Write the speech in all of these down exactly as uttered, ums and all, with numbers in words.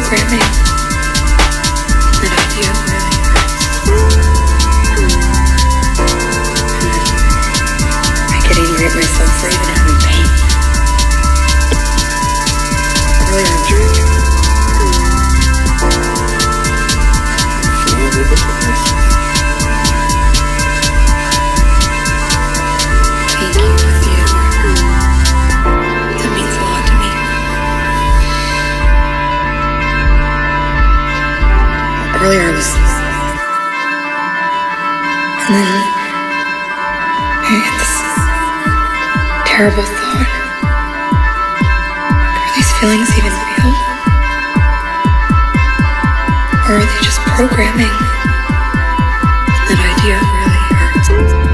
programming. An idea really hurts. I could even rip myself for even having pain. Really, I'm jerk. Earlier I was, and then I had this terrible thought. Are these feelings even real? Or are they just programming? That idea really hurts.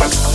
We'll be right back.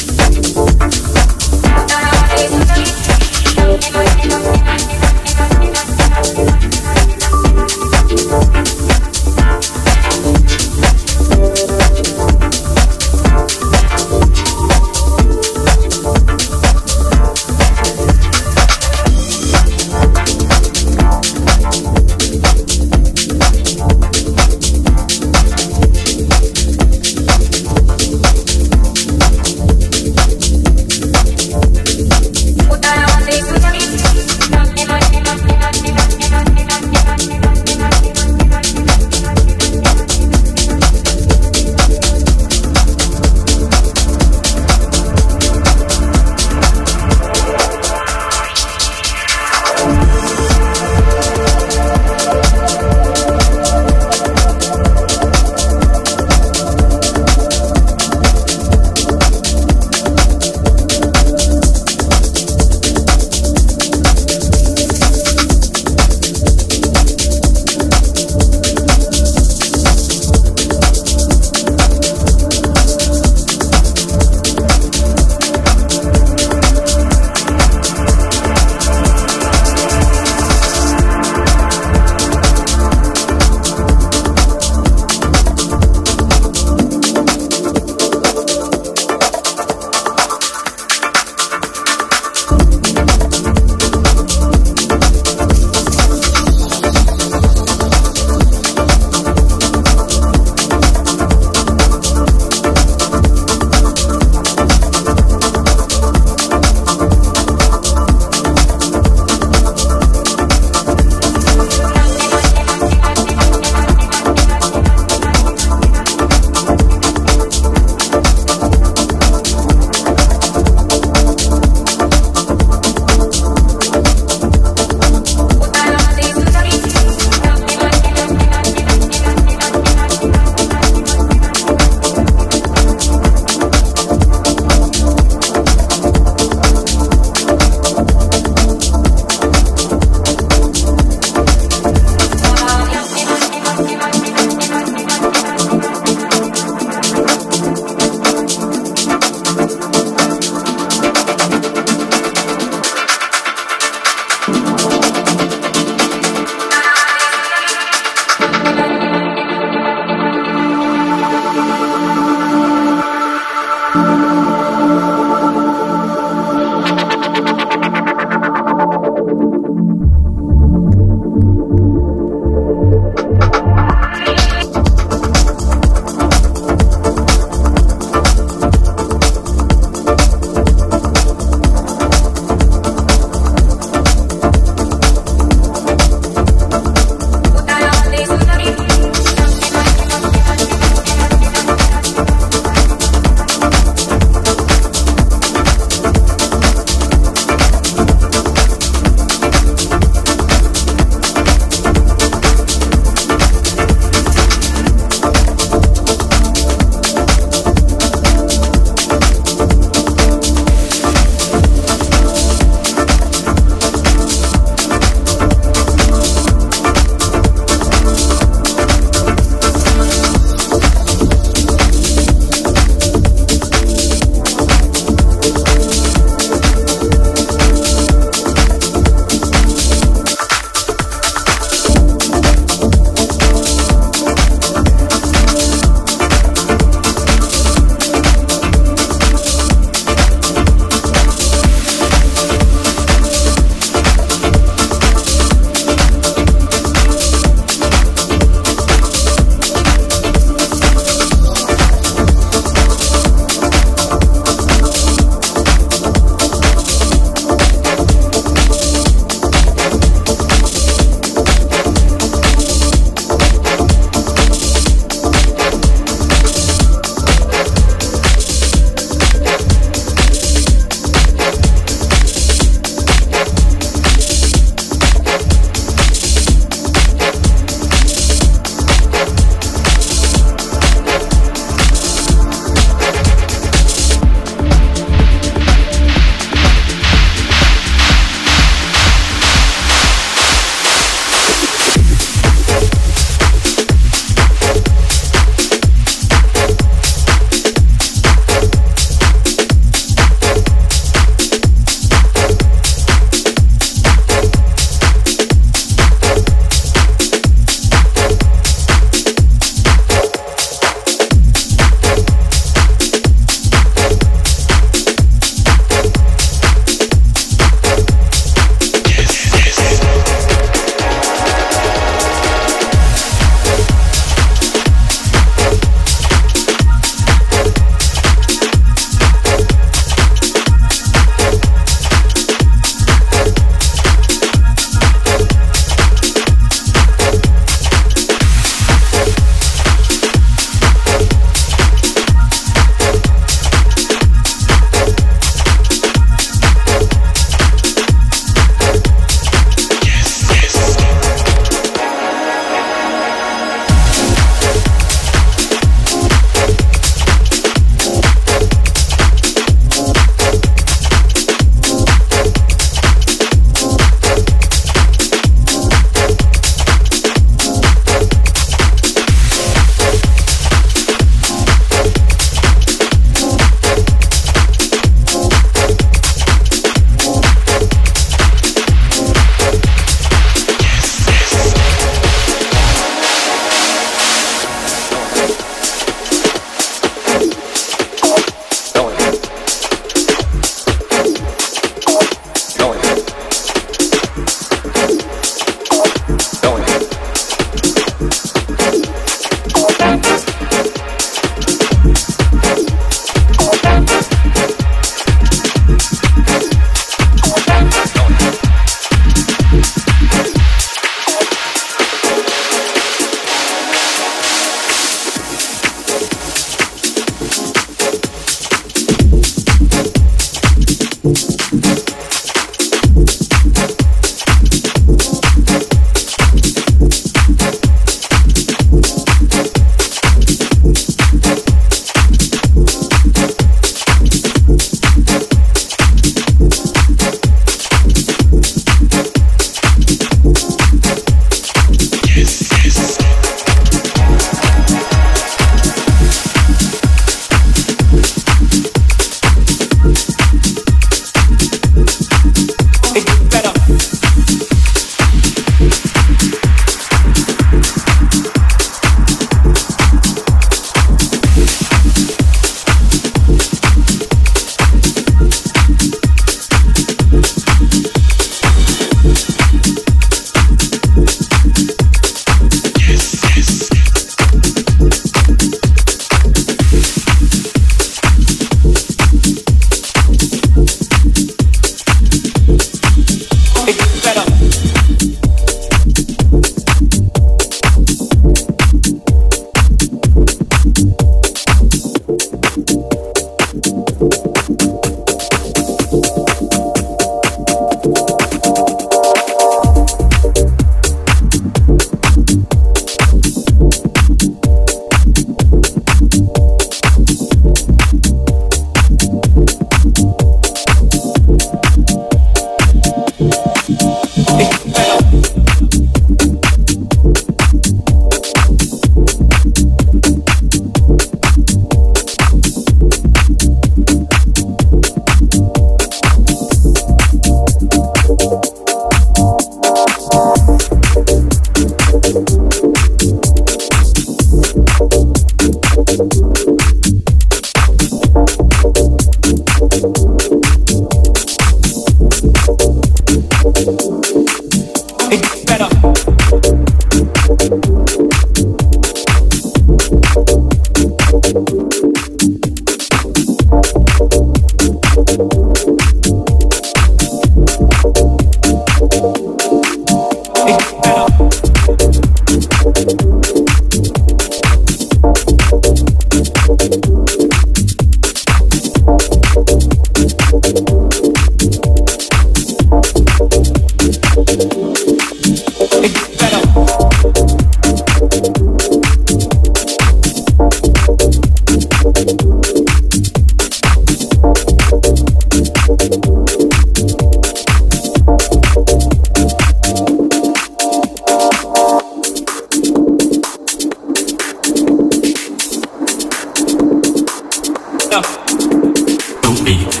beat.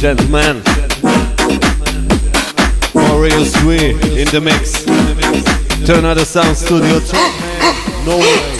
Gentlemen, Mario Sui in the mix. Turn out the sound studio. No way.